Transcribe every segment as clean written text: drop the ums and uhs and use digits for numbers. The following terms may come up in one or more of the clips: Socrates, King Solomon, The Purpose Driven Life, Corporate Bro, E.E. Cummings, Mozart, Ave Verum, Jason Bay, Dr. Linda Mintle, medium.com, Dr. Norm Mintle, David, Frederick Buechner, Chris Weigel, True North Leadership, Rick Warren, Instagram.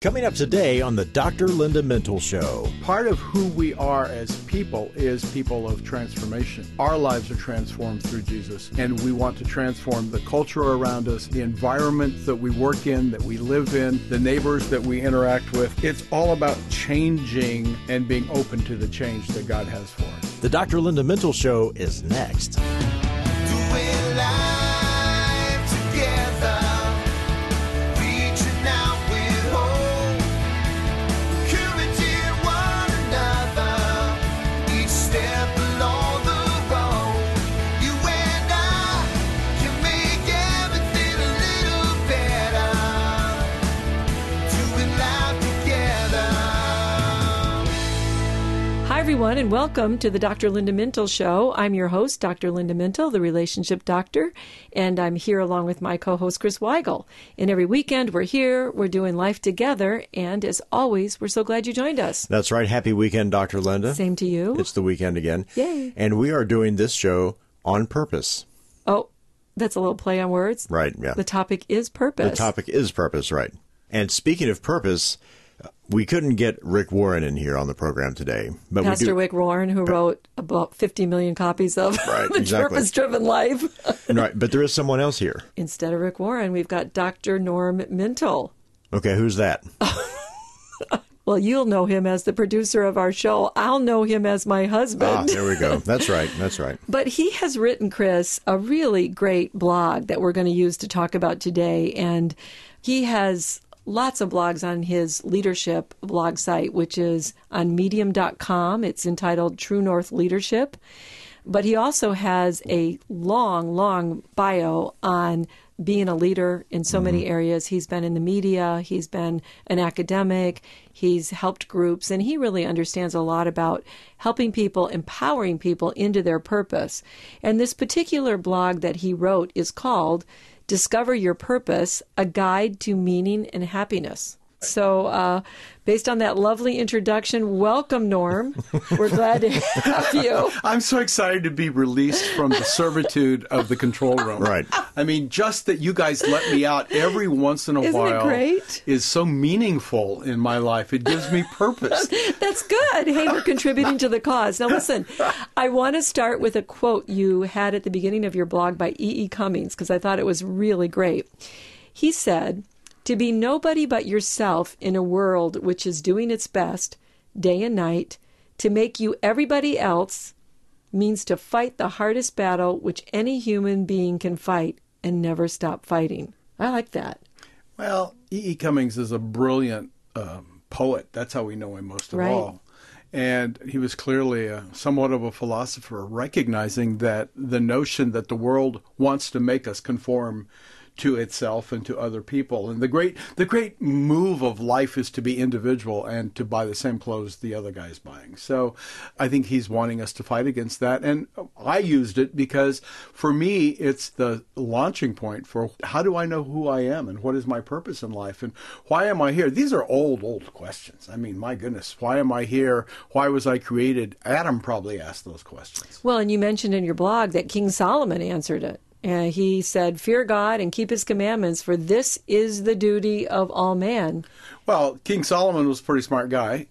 Coming up today on the Dr. Linda Mintle Show. Part of who we are as people is people of transformation. Our lives are transformed through Jesus, and we want to transform the culture around us, the environment that we work in, that we live in, the neighbors that we interact with. It's all about changing and being open to the change that God has for us. The Dr. Linda Mintle Show is next. Do it live together. Hi, everyone, and welcome to the Dr. Linda Mintle Show. I'm your host, Dr. Linda Mintle, the relationship doctor, and I'm here along with my co-host, Chris Weigel. And every weekend, we're here, we're doing life together, and as always, we're so glad you joined us. That's right. Happy weekend, Dr. Linda. Same to you. It's the weekend again. Yay. And we are doing this show on purpose. Oh, that's a little play on words. Right, yeah. The topic is purpose. The topic is purpose, right. And speaking of purpose, we couldn't get Rick Warren in here on the program today. But Pastor we do. Rick Warren, who wrote about 50 million copies of The Purpose Driven Life. Right, but there is someone else here. Instead of Rick Warren, we've got Dr. Norm Mintle. Okay, who's that? Well, you'll know him as the producer of our show. I'll know him as my husband. Ah, there we go. That's right. That's right. But he has written, Chris, a really great blog that we're going to use to talk about today. And he has lots of blogs on his leadership blog site, which is on medium.com. It's entitled True North Leadership. But he also has a long, long bio on being a leader in so many areas. He's been in the media. He's been an academic. He's helped groups. And he really understands a lot about helping people, empowering people into their purpose. And this particular blog that he wrote is called Discover Your Purpose, A Guide to Meaning and Happiness. So based on that lovely introduction, welcome, Norm. We're glad to have you. I'm so excited to be released from the servitude of the control room. Right. I mean, just that you guys let me out every once in a while is so meaningful in my life. It gives me purpose. That's good. Hey, we're contributing to the cause. Now, listen, I want to start with a quote you had at the beginning of your blog by E.E. Cummings, because I thought it was really great. He said, "To be nobody but yourself in a world which is doing its best, day and night, to make you everybody else means to fight the hardest battle which any human being can fight and never stop fighting." I like that. Well, E.E. Cummings is a brilliant poet. That's how we know him most of all. And he was clearly somewhat of a philosopher, recognizing that the notion that the world wants to make us conform to itself and to other people. And the great move of life is to be individual and to buy the same clothes the other guy's buying. So I think he's wanting us to fight against that. And I used it because for me, it's the launching point for how do I know who I am and what is my purpose in life and why am I here? These are old, old questions. I mean, my goodness, why am I here? Why was I created? Adam probably asked those questions. Well, and you mentioned in your blog that King Solomon answered it. And he said, "Fear God and keep his commandments, for this is the duty of all man." Well, King Solomon was a pretty smart guy,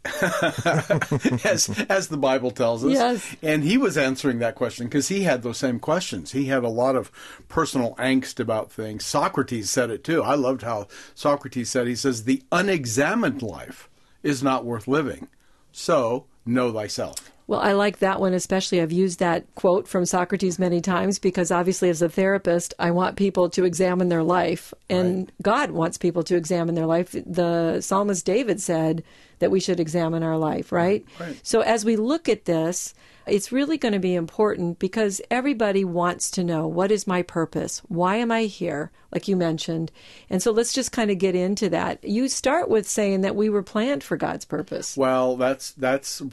as the Bible tells us. Yes. And he was answering that question because he had those same questions. He had a lot of personal angst about things. Socrates said it too. I loved how Socrates said, he says, "The unexamined life is not worth living. So know thyself." Well, I like that one especially. I've used that quote from Socrates many times because obviously as a therapist, I want people to examine their life. And God wants people to examine their life. The psalmist David said that we should examine our life, right? So as we look at this, it's really going to be important because everybody wants to know, what is my purpose? Why am I here? Like you mentioned. And so let's just kind of get into that. You start with saying that we were planned for God's purpose. Well, that's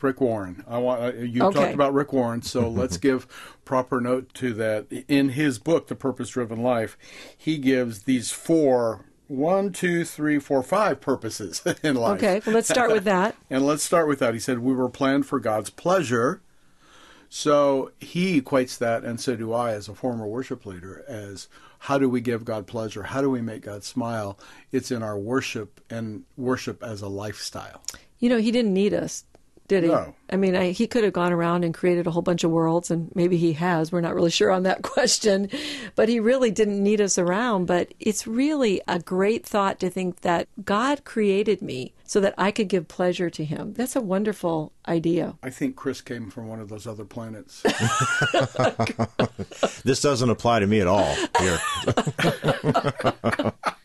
Rick Warren. Talked about Rick Warren, so let's give proper note to that. In his book, The Purpose Driven Life, he gives these 5 purposes in life. Okay, well, let's start with that. He said, we were planned for God's pleasure. So he equates that, and so do I as a former worship leader, as how do we give God pleasure? How do we make God smile? It's in our worship, and worship as a lifestyle. You know, he didn't need us, did he? No. I mean, he could have gone around and created a whole bunch of worlds, and maybe he has. We're not really sure on that question. But he really didn't need us around. But it's really a great thought to think that God created me so that I could give pleasure to him. That's a wonderful idea. I think Chris came from one of those other planets. This doesn't apply to me at all here.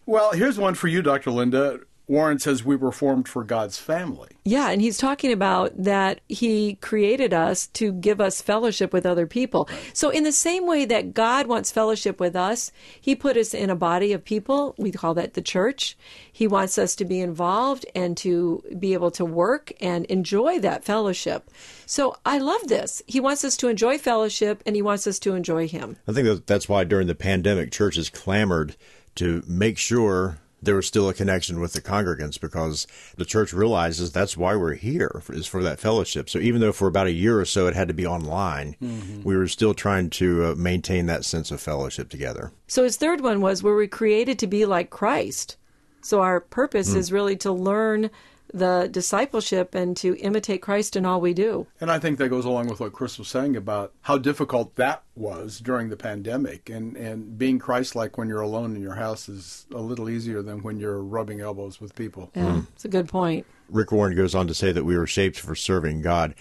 Well, here's one for you, Dr. Linda. Warren says we were formed for God's family. Yeah, and he's talking about that he created us to give us fellowship with other people. Right. So in the same way that God wants fellowship with us, he put us in a body of people. We call that the church. He wants us to be involved and to be able to work and enjoy that fellowship. So I love this. He wants us to enjoy fellowship, and he wants us to enjoy him. I think that's why during the pandemic, churches clamored to make sure there was still a connection with the congregants, because the church realizes that's why we're here, is for that fellowship. So even though for about a year or so it had to be online, we were still trying to maintain that sense of fellowship together. So his third one was we were created to be like Christ. So our purpose is really to learn the discipleship and to imitate Christ in all we do. And I think that goes along with what Chris was saying about how difficult that was during the pandemic. And being Christ-like when you're alone in your house is a little easier than when you're rubbing elbows with people. Yeah, it's a good point. Rick Warren goes on to say that we were shaped for serving God.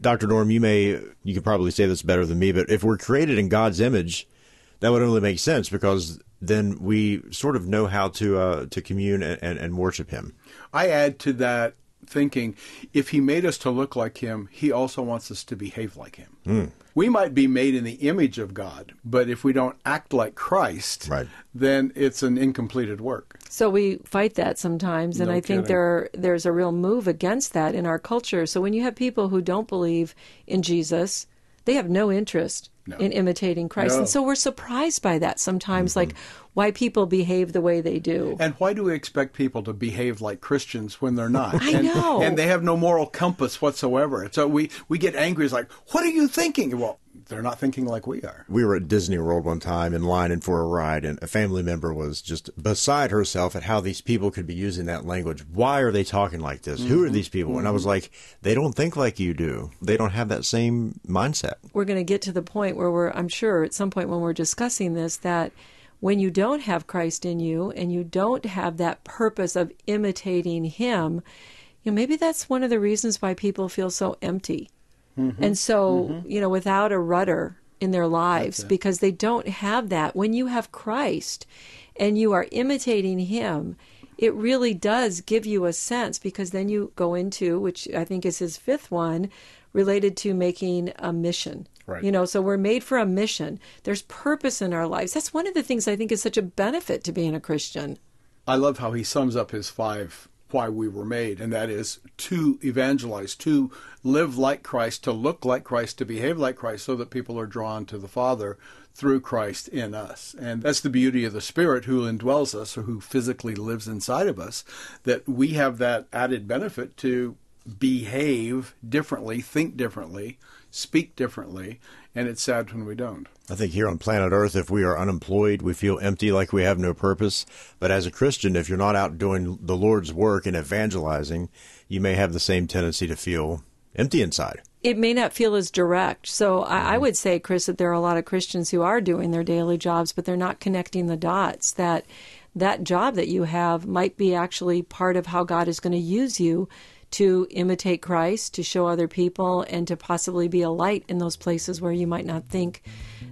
Dr. Norm, you could probably say this better than me, but if we're created in God's image, that would only make sense, because then we sort of know how to commune and worship him. I add to that thinking, if he made us to look like him, he also wants us to behave like him. We might be made in the image of God, but if we don't act like Christ, then it's an incompleted work. So we fight that sometimes, and I think there's a real move against that in our culture. So when you have people who don't believe in Jesus, they have no interest in imitating Christ. And so we're surprised by that sometimes, like why people behave the way they do. And why do we expect people to behave like Christians when they're not? I know. And they have no moral compass whatsoever. So we get angry. It's like, what are you thinking? Well, they're not thinking like we are. We were at Disney World one time in line and for a ride, and a family member was just beside herself at how these people could be using that language. Why are they talking like this? Who are these people? And I was like, they don't think like you do. They don't have that same mindset. We're going to get to the point where I'm sure at some point when we're discussing this, that when you don't have Christ in you and you don't have that purpose of imitating him, maybe that's one of the reasons why people feel so empty. And so, without a rudder in their lives, because they don't have that. When you have Christ and you are imitating him, it really does give you a sense, because then you go into, which I think is his fifth one, related to making a mission. Right. So we're made for a mission. There's purpose in our lives. That's one of the things I think is such a benefit to being a Christian. I love how he sums up his five why we were made, and that is to evangelize, to live like Christ, to look like Christ, to behave like Christ, so that people are drawn to the Father through Christ in us. And that's the beauty of the Spirit who indwells us, or who physically lives inside of us, that we have that added benefit to behave differently, think differently, speak differently, and it's sad when we don't. I think here on planet Earth, if we are unemployed, we feel empty, like we have no purpose. But as a Christian, if you're not out doing the Lord's work and evangelizing, you may have the same tendency to feel empty inside. It may not feel as direct. So I would say, Chris, that there are a lot of Christians who are doing their daily jobs, but they're not connecting the dots that job that you have might be actually part of how God is going to use you to imitate Christ, to show other people, and to possibly be a light in those places where you might not think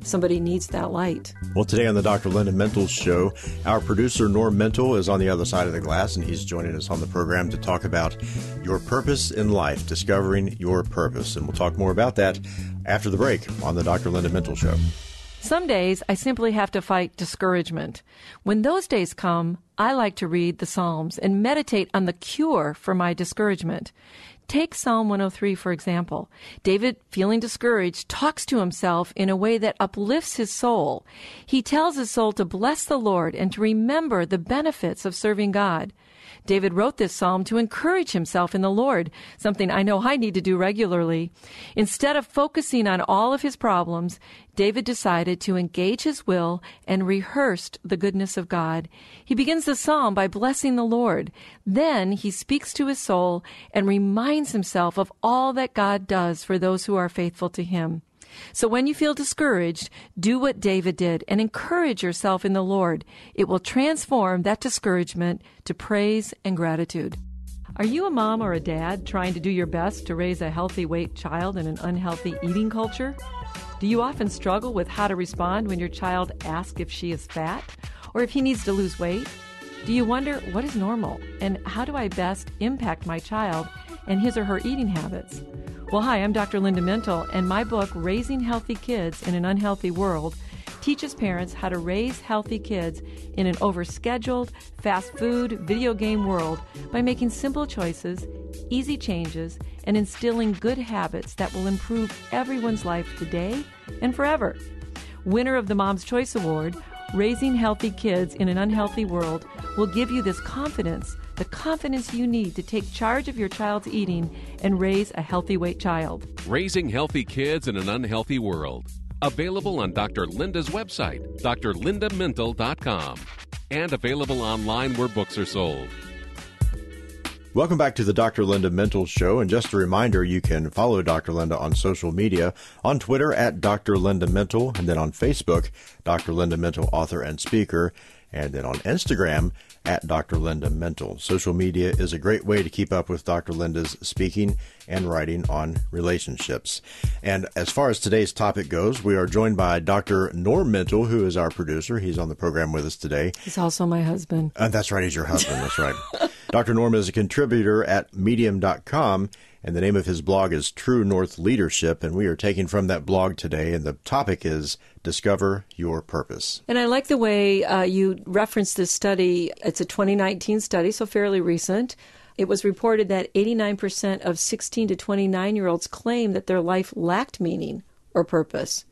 somebody needs that light. Well, today on the Dr. Linda Mintle Show, our producer, Norm Mintle, is on the other side of the glass, and he's joining us on the program to talk about your purpose in life, discovering your purpose. And we'll talk more about that after the break on the Dr. Linda Mintle Show. Some days I simply have to fight discouragement. When those days come, I like to read the Psalms and meditate on the cure for my discouragement. Take Psalm 103, for example. David, feeling discouraged, talks to himself in a way that uplifts his soul. He tells his soul to bless the Lord and to remember the benefits of serving God. David wrote this psalm to encourage himself in the Lord, something I know I need to do regularly. Instead of focusing on all of his problems, David decided to engage his will and rehearsed the goodness of God. He begins the psalm by blessing the Lord. Then he speaks to his soul and reminds himself of all that God does for those who are faithful to him. So when you feel discouraged, do what David did and encourage yourself in the Lord. It will transform that discouragement to praise and gratitude. Are you a mom or a dad trying to do your best to raise a healthy weight child in an unhealthy eating culture? Do you often struggle with how to respond when your child asks if she is fat or if he needs to lose weight? Do you wonder, what is normal and how do I best impact my child and his or her eating habits? Well, hi, I'm Dr. Linda Mintle, and my book, Raising Healthy Kids in an Unhealthy World, teaches parents how to raise healthy kids in an overscheduled, fast food, video game world by making simple choices, easy changes, and instilling good habits that will improve everyone's life today and forever. Winner of the Mom's Choice Award, Raising Healthy Kids in an Unhealthy World will give you this confidence, the confidence you need to take charge of your child's eating and raise a healthy weight child. Raising Healthy Kids in an Unhealthy World. Available on Dr. Linda's website, drlindamintle.com, and available online where books are sold. Welcome back to the Dr. Linda Mintle Show. And just a reminder, you can follow Dr. Linda on social media, on Twitter at Dr. Linda Mintle, and then on Facebook, Dr. Linda Mintle, author and speaker, and then on Instagram at Dr. Linda Mintle. Social media is a great way to keep up with Dr. Linda's speaking and writing on relationships. And as far as today's topic goes, we are joined by Dr. Norm Mintle, who is our producer. He's on the program with us today. He's also my husband. That's right. He's your husband. That's right. Dr. Norm is a contributor at medium.com, and the name of his blog is True North Leadership, and we are taking from that blog today, and the topic is Discover Your Purpose. And I like the way you referenced this study. It's a 2019 study, so fairly recent. It was reported that 89% of 16 to 29-year-olds claim that their life lacked meaning or purpose.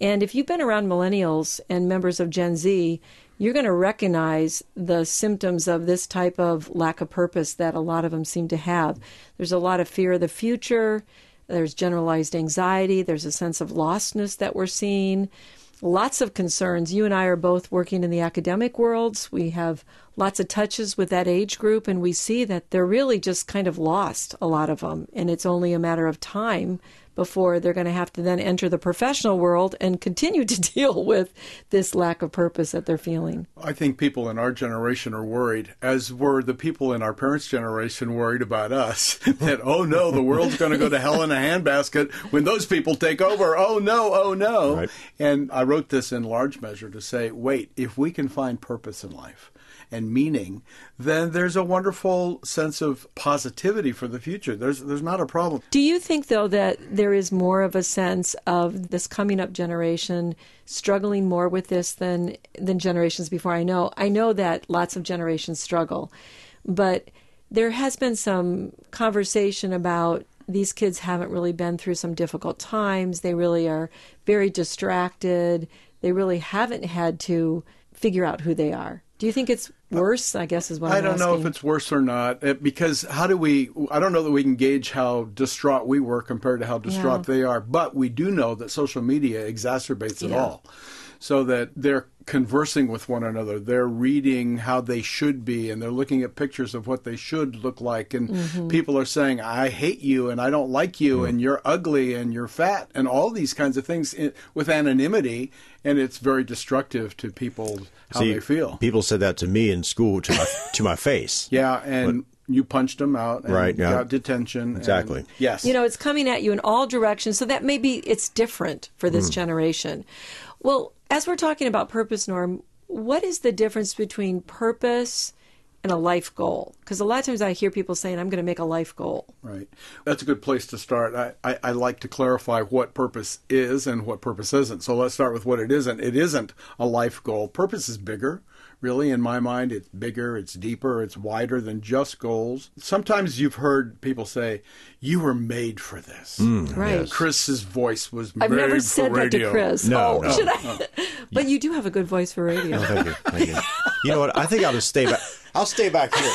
And if you've been around millennials and members of Gen Z, you're going to recognize the symptoms of this type of lack of purpose that a lot of them seem to have. There's a lot of fear of the future. There's generalized anxiety. There's a sense of lostness that we're seeing. Lots of concerns. You and I are both working in the academic worlds. We have lots of touches with that age group, and we see that they're really just kind of lost, a lot of them. And it's only a matter of time before they're going to have to then enter the professional world and continue to deal with this lack of purpose that they're feeling. I think people in our generation are worried, as were the people in our parents' generation worried about us, that, oh no, the world's going to go to hell in a handbasket when those people take over. Oh no, oh no. Right. And I wrote this in large measure to say, wait, if we can find purpose in life and meaning, then there's a wonderful sense of positivity for the future. There's not a problem. Do you think, though, that there is more of a sense of this coming up generation struggling more with this than generations before? I know that lots of generations struggle, but there has been some conversation about these kids haven't really been through some difficult times. They really are very distracted. They really haven't had to figure out who they are. Do you think it's worse, I guess, is what I'm asking. I don't know if it's worse or not, because I don't know that we can gauge how distraught we were compared to how distraught they are, but we do know that social media exacerbates it all, so that they're conversing with one another, they're reading how they should be, and they're looking at pictures of what they should look like, and people are saying, I hate you, and I don't like you, and you're ugly, and you're fat, and all these kinds of things with anonymity, and it's very destructive to people, how they feel. People said that to me in school, to my face. Yeah, and... you punched them out and got detention. Exactly. And, it's coming at you in all directions. So that maybe it's different for this generation. Well, as we're talking about purpose, Norm, what is the difference between purpose and a life goal? Because a lot of times I hear people saying, I'm going to make a life goal. Right. That's a good place to start. I like to clarify what purpose is and what purpose isn't. So let's start with what it isn't. It isn't a life goal. Purpose is bigger. Really, in my mind, it's bigger, it's deeper, it's wider than just goals. Sometimes you've heard people say, you were made for this. Right. Yes. Chris's voice was made for radio. I've never said that to Chris. No. Should I? But you do have a good voice for radio. Oh, thank you. You know what? I think I'll just stay back. I'll stay back here.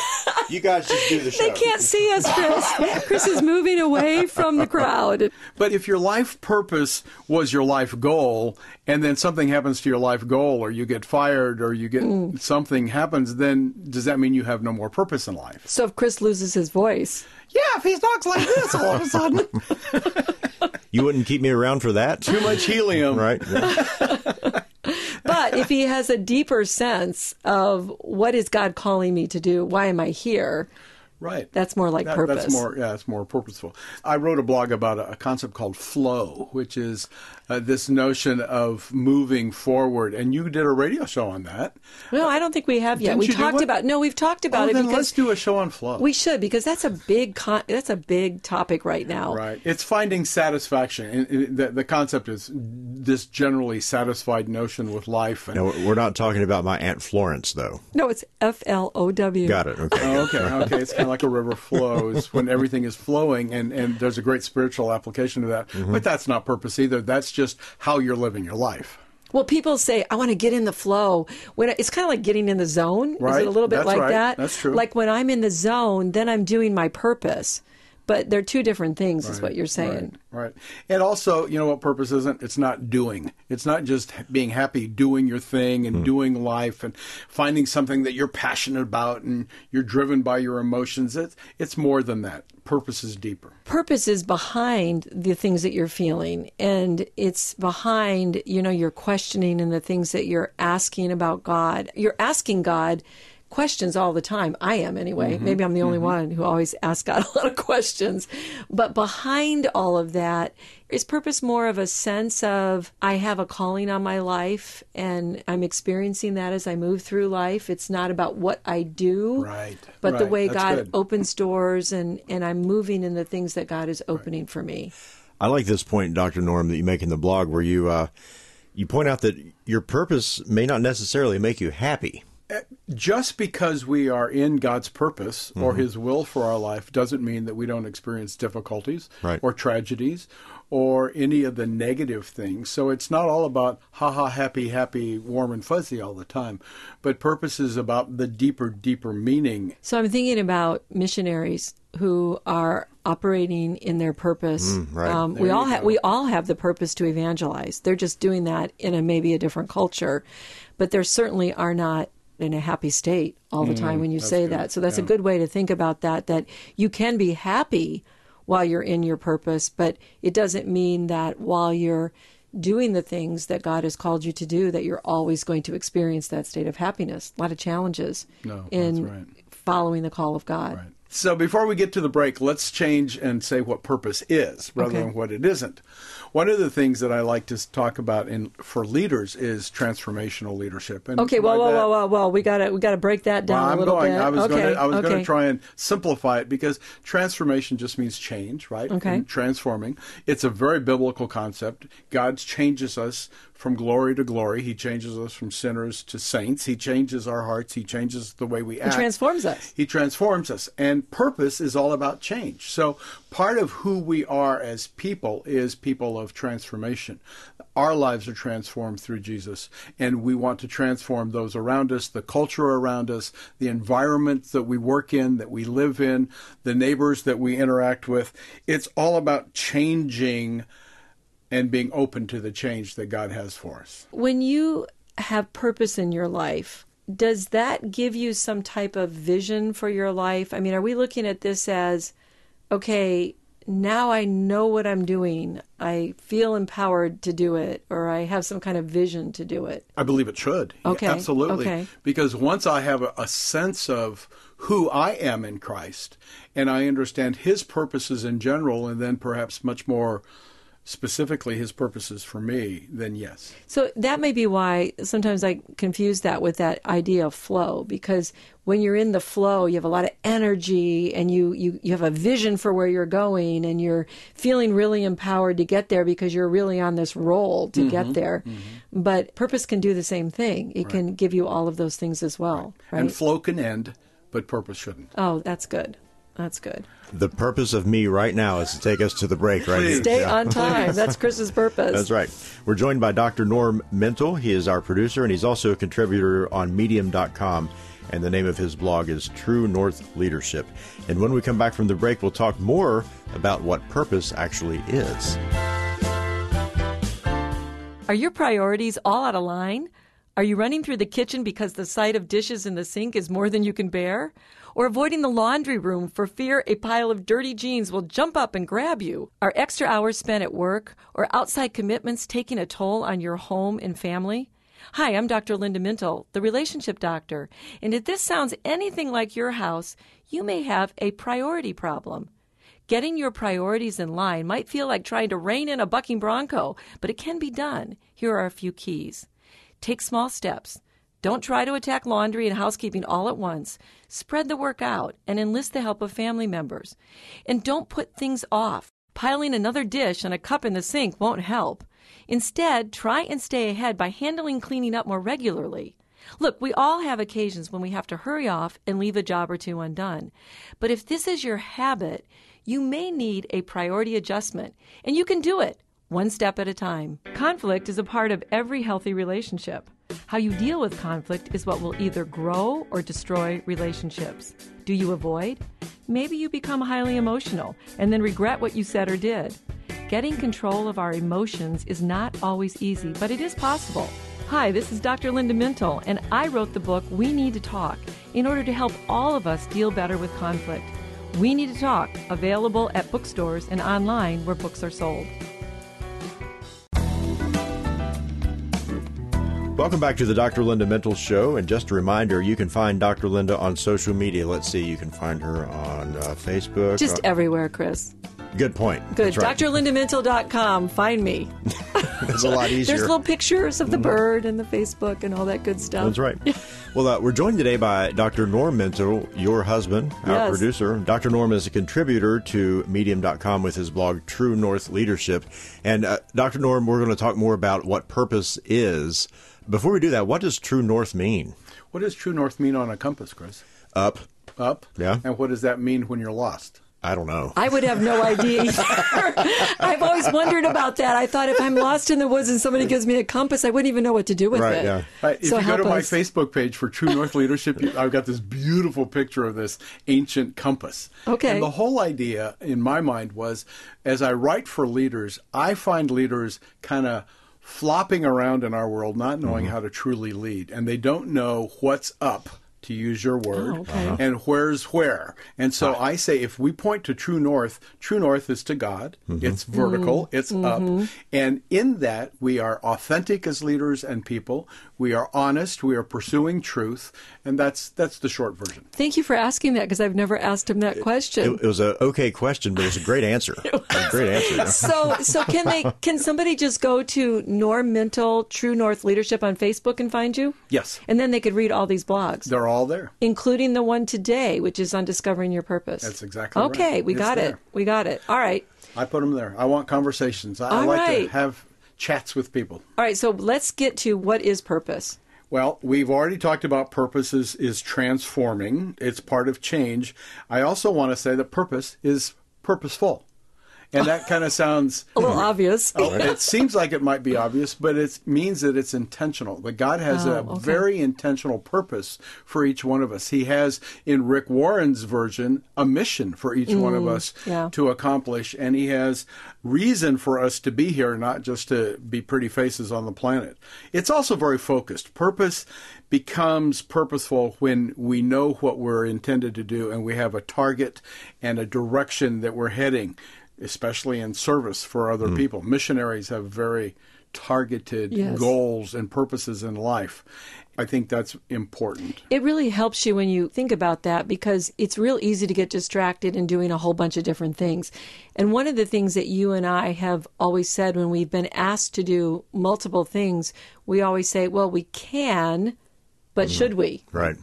You guys just do the show. They can't see us, Chris. Chris is moving away from the crowd. But if your life purpose was your life goal, and then something happens to your life goal, or you get fired, or you get something happens, then does that mean you have no more purpose in life? So if Chris loses his voice... Yeah, if he talks like this all of a sudden. You wouldn't keep me around for that? Too much helium. Right. Yeah. But if he has a deeper sense of what is God calling me to do, why am I here? Right. That's more like purpose. That's more, yeah, it's more purposeful. I wrote a blog about a concept called flow, which is this notion of moving forward. And you did a radio show on that. No, I don't think we have yet. We've talked about it. Then let's do a show on flow. We should, because that's a big topic right now. Right. It's finding satisfaction. And the concept is this generally satisfied notion with life. And, no, we're not talking about my Aunt Florence, though. No, it's F-L-O-W. Got it. Okay. Oh, okay. It's kind of like a river flows when everything is flowing, and there's a great spiritual application to that. Mm-hmm. But that's not purpose either. That's just how you're living your life. Well, people say, I want to get in the flow. It's kind of like getting in the zone. Right. Is it a little bit that's like right. that? That's true. Like when I'm in the zone, then I'm doing my purpose. But they're two different things, right, is what you're saying. Right, right. And also, you know what purpose isn't? It's not doing. It's not just being happy, doing your thing and doing life and finding something that you're passionate about and you're driven by your emotions. It's more than that. Purpose is deeper. Purpose is behind the things that you're feeling. And it's behind, you know, your questioning and the things that you're asking about God. You're asking God questions all the time. I am, anyway. Mm-hmm. Maybe I'm the only one who always asks God a lot of questions. But behind all of that is purpose, more of a sense of I have a calling on my life and I'm experiencing that as I move through life. It's not about what I do, right, but the way God opens doors and I'm moving in the things that God is opening for me. I like this point, Dr. Norm, that you make in the blog where you point out that your purpose may not necessarily make you happy. Just because we are in God's purpose or His will for our life doesn't mean that we don't experience difficulties or tragedies or any of the negative things. So it's not all about ha-ha, happy, happy, warm and fuzzy all the time. But purpose is about the deeper, deeper meaning. So I'm thinking about missionaries who are operating in their purpose. We all have the purpose to evangelize. They're just doing that in maybe a different culture. But there certainly are not in a happy state all the time when you say good. That. So that's a good way to think about that, that you can be happy while you're in your purpose, but it doesn't mean that while you're doing the things that God has called you to do, that you're always going to experience that state of happiness. A lot of challenges in following the call of God. Right. So before we get to the break, let's change and say what purpose is rather than what it isn't. One of the things that I like to talk about for leaders is transformational leadership. And we gotta break that down a little bit. I was going to try and simplify it because transformation just means change, right? Okay. And transforming. It's a very biblical concept. God changes us from glory to glory. He changes us from sinners to saints. He changes our hearts. He changes the way we act. He transforms us. He transforms us. And purpose is all about change. So part of who we are as people is people of transformation. Our lives are transformed through Jesus, and we want to transform those around us, the culture around us, the environment that we work in, that we live in, the neighbors that we interact with. It's all about changing and being open to the change that God has for us. When you have purpose in your life, does that give you some type of vision for your life? I mean, are we looking at this as, okay, now I know what I'm doing. I feel empowered to do it, or I have some kind of vision to do it? I believe it should. Okay. Yeah, absolutely. Okay. Because once I have a sense of who I am in Christ, and I understand His purposes in general, and then perhaps much more specifically His purposes for me, then yes. So that may be why sometimes I confuse that with that idea of flow, because when you're in the flow, you have a lot of energy and you have a vision for where you're going and you're feeling really empowered to get there because you're really on this roll to get there. Mm-hmm. But purpose can do the same thing. It can give you all of those things as well. Right. And flow can end, but purpose shouldn't. Oh, that's good. That's good. The purpose of me right now is to take us to the break right here. Stay on time. That's Chris's purpose. That's right. We're joined by Dr. Norm Mintle. He is our producer, and he's also a contributor on medium.com. and the name of his blog is True North Leadership. And when we come back from the break, we'll talk more about what purpose actually is. Are your priorities all out of line? Are you running through the kitchen because the sight of dishes in the sink is more than you can bear? Or avoiding the laundry room for fear a pile of dirty jeans will jump up and grab you? Are extra hours spent at work or outside commitments taking a toll on your home and family? Hi, I'm Dr. Linda Mintle, the relationship doctor. And if this sounds anything like your house, you may have a priority problem. Getting your priorities in line might feel like trying to rein in a bucking bronco, but it can be done. Here are a few keys. Take small steps. Don't try to attack laundry and housekeeping all at once. Spread the work out and enlist the help of family members. And don't put things off. Piling another dish and a cup in the sink won't help. Instead, try and stay ahead by handling cleaning up more regularly. Look, we all have occasions when we have to hurry off and leave a job or two undone. But if this is your habit, you may need a priority adjustment, and you can do it. One step at a time. Conflict is a part of every healthy relationship. How you deal with conflict is what will either grow or destroy relationships. Do you avoid? Maybe you become highly emotional and then regret what you said or did. Getting control of our emotions is not always easy, but it is possible. Hi, this is Dr. Linda Mintle, and I wrote the book We Need to Talk in order to help all of us deal better with conflict. We Need to Talk, available at bookstores and online where books are sold. Welcome back to the Dr. Linda Mintle Show. And just a reminder, you can find Dr. Linda on social media. Let's see, you can find her on Facebook. Just everywhere, Chris. Good point. Good. Right. DrLindaMintle.com. Find me. That's a lot easier. There's little pictures of the bird and the Facebook and all that good stuff. That's right. Well, we're joined today by Dr. Norm Mintle, your husband, our producer. Dr. Norm is a contributor to medium.com with his blog, True North Leadership. And Dr. Norm, we're going to talk more about what purpose is. Before we do that, what does True North mean? What does True North mean on a compass, Chris? Up. Up? Yeah. And what does that mean when you're lost? I don't know. I would have no idea either. I've always wondered about that. I thought if I'm lost in the woods and somebody gives me a compass, I wouldn't even know what to do with it. Yeah. If you go to my Facebook page for True North Leadership, I've got this beautiful picture of this ancient compass. Okay. And the whole idea in my mind was, as I write for leaders, I find leaders kind of flopping around in our world, not knowing how to truly lead. And they don't know what's up, to use your word, and where's where. And so I say, if we point to True North is to God. It's vertical, it's up. And in that, we are authentic as leaders and people. We are honest, we are pursuing truth, and that's the short version. Thank you for asking that, because I've never asked him that question. It was an okay question, but it was a great answer. A great answer. Yeah. So can somebody just go to Norm Mintle, True North Leadership on Facebook and find you? Yes. And then they could read all these blogs. They're all there, including the one today, which is on discovering your purpose. That's exactly right. Okay, we got it. All right, I put them there. I want conversations. I like to have chats with people. All right, so let's get to what is purpose. Well, we've already talked about purpose is transforming. It's part of change. I also want to say that purpose is purposeful. And that kind of sounds a little obvious. It seems like it might be obvious, but it means that it's intentional. That God has a very intentional purpose for each one of us. He has, in Rick Warren's version, a mission for each one of us to accomplish. And he has reason for us to be here, not just to be pretty faces on the planet. It's also very focused. Purpose becomes purposeful when we know what we're intended to do and we have a target and a direction that we're heading, especially in service for other people. Missionaries have very targeted goals and purposes in life. I think that's important. It really helps you when you think about that, because it's real easy to get distracted in doing a whole bunch of different things. And one of the things that you and I have always said when we've been asked to do multiple things, we always say, well, we can, but should we? Right.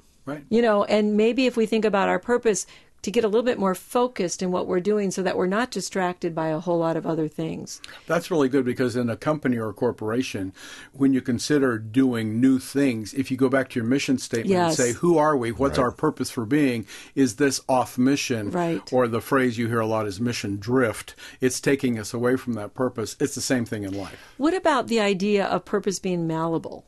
You know, and maybe if we think about our purpose, to get a little bit more focused in what we're doing so that we're not distracted by a whole lot of other things. That's really good, because in a company or a corporation, when you consider doing new things, if you go back to your mission statement and say, who are we? What's our purpose for being? Is this off mission? Or the phrase you hear a lot is mission drift. It's taking us away from that purpose. It's the same thing in life. What about the idea of purpose being malleable?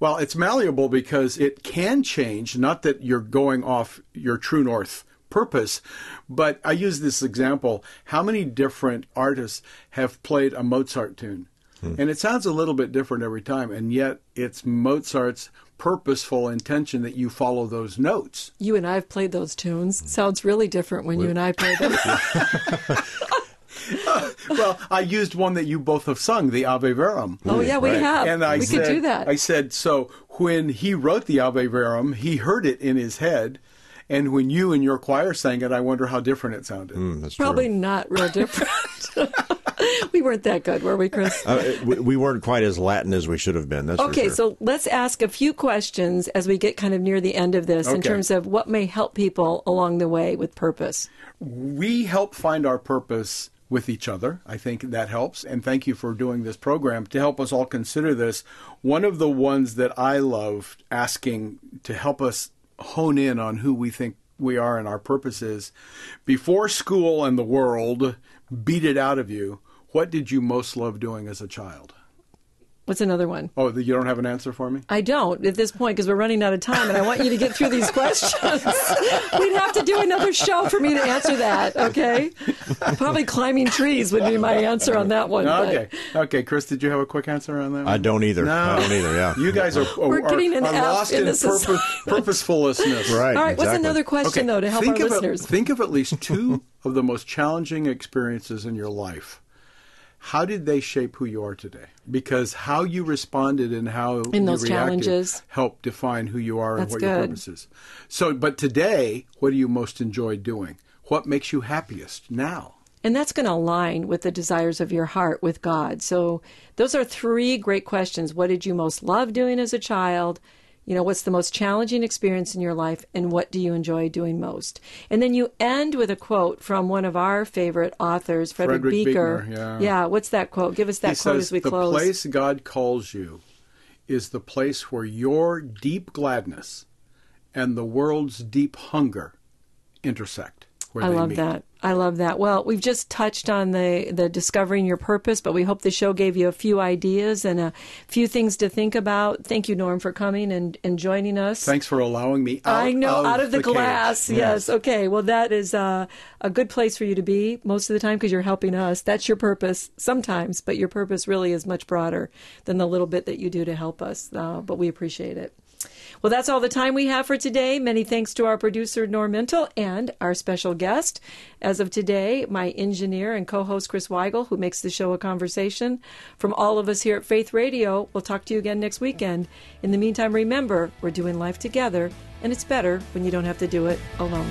Well, it's malleable because it can change, not that you're going off your true north purpose, but I use this example. How many different artists have played a Mozart tune? And it sounds a little bit different every time, and yet it's Mozart's purposeful intention that you follow those notes. You and I have played those tunes. Sounds really different when you and I play them. Well, I used one that you both have sung, the Ave Verum. Oh, yeah, we have. And I said, could do that. I said, so when he wrote the Ave Verum, he heard it in his head. And when you and your choir sang it, I wonder how different it sounded. That's probably true. Not real different. We weren't that good, were we, Chris? We weren't quite as Latin as we should have been. That's okay, for sure. So let's ask a few questions as we get kind of near the end of this in terms of what may help people along the way with purpose. We help find our purpose with each other. I think that helps. And thank you for doing this program to help us all consider this. One of the ones that I love asking to help us hone in on who we think we are and our purpose is, before school and the world beat it out of you, what did you most love doing as a child? What's another one? Oh, you don't have an answer for me? I don't at this point because we're running out of time and I want you to get through these questions. We'd have to do another show for me to answer that, okay? Probably climbing trees would be my answer on that one. Okay. But... Okay, Chris, did you have a quick answer on that one? I don't either. No. I don't either, yeah. You guys are lost in purposefulness. Right, all right, exactly. What's another question, though, to help our listeners? Think of at least two of the most challenging experiences in your life. How did they shape who you are today? Because how you responded and how in those you reacted challenges help define who you are and what your purpose is. So, but today, what do you most enjoy doing? What makes you happiest now? And that's going to align with the desires of your heart with God. So those are three great questions. What did you most love doing as a child? You know, what's the most challenging experience in your life, and what do you enjoy doing most? And then you end with a quote from one of our favorite authors, Frederick Buechner. Yeah, what's that quote? Give us that quote as we close. The place God calls you is the place where your deep gladness and the world's deep hunger intersect. I love that. I love that. Well, we've just touched on the discovering your purpose, but we hope the show gave you a few ideas and a few things to think about. Thank you, Norm, for coming and joining us. Thanks for allowing me out of the glass. Yes. Okay. Well, that is a good place for you to be most of the time because you're helping us. That's your purpose sometimes, but your purpose really is much broader than the little bit that you do to help us, but we appreciate it. Well, that's all the time we have for today. Many thanks to our producer, Norm Mintle, and our special guest. As of today, my engineer and co-host, Chris Weigel, who makes the show a conversation. From all of us here at Faith Radio, we'll talk to you again next weekend. In the meantime, remember, we're doing life together, and it's better when you don't have to do it alone.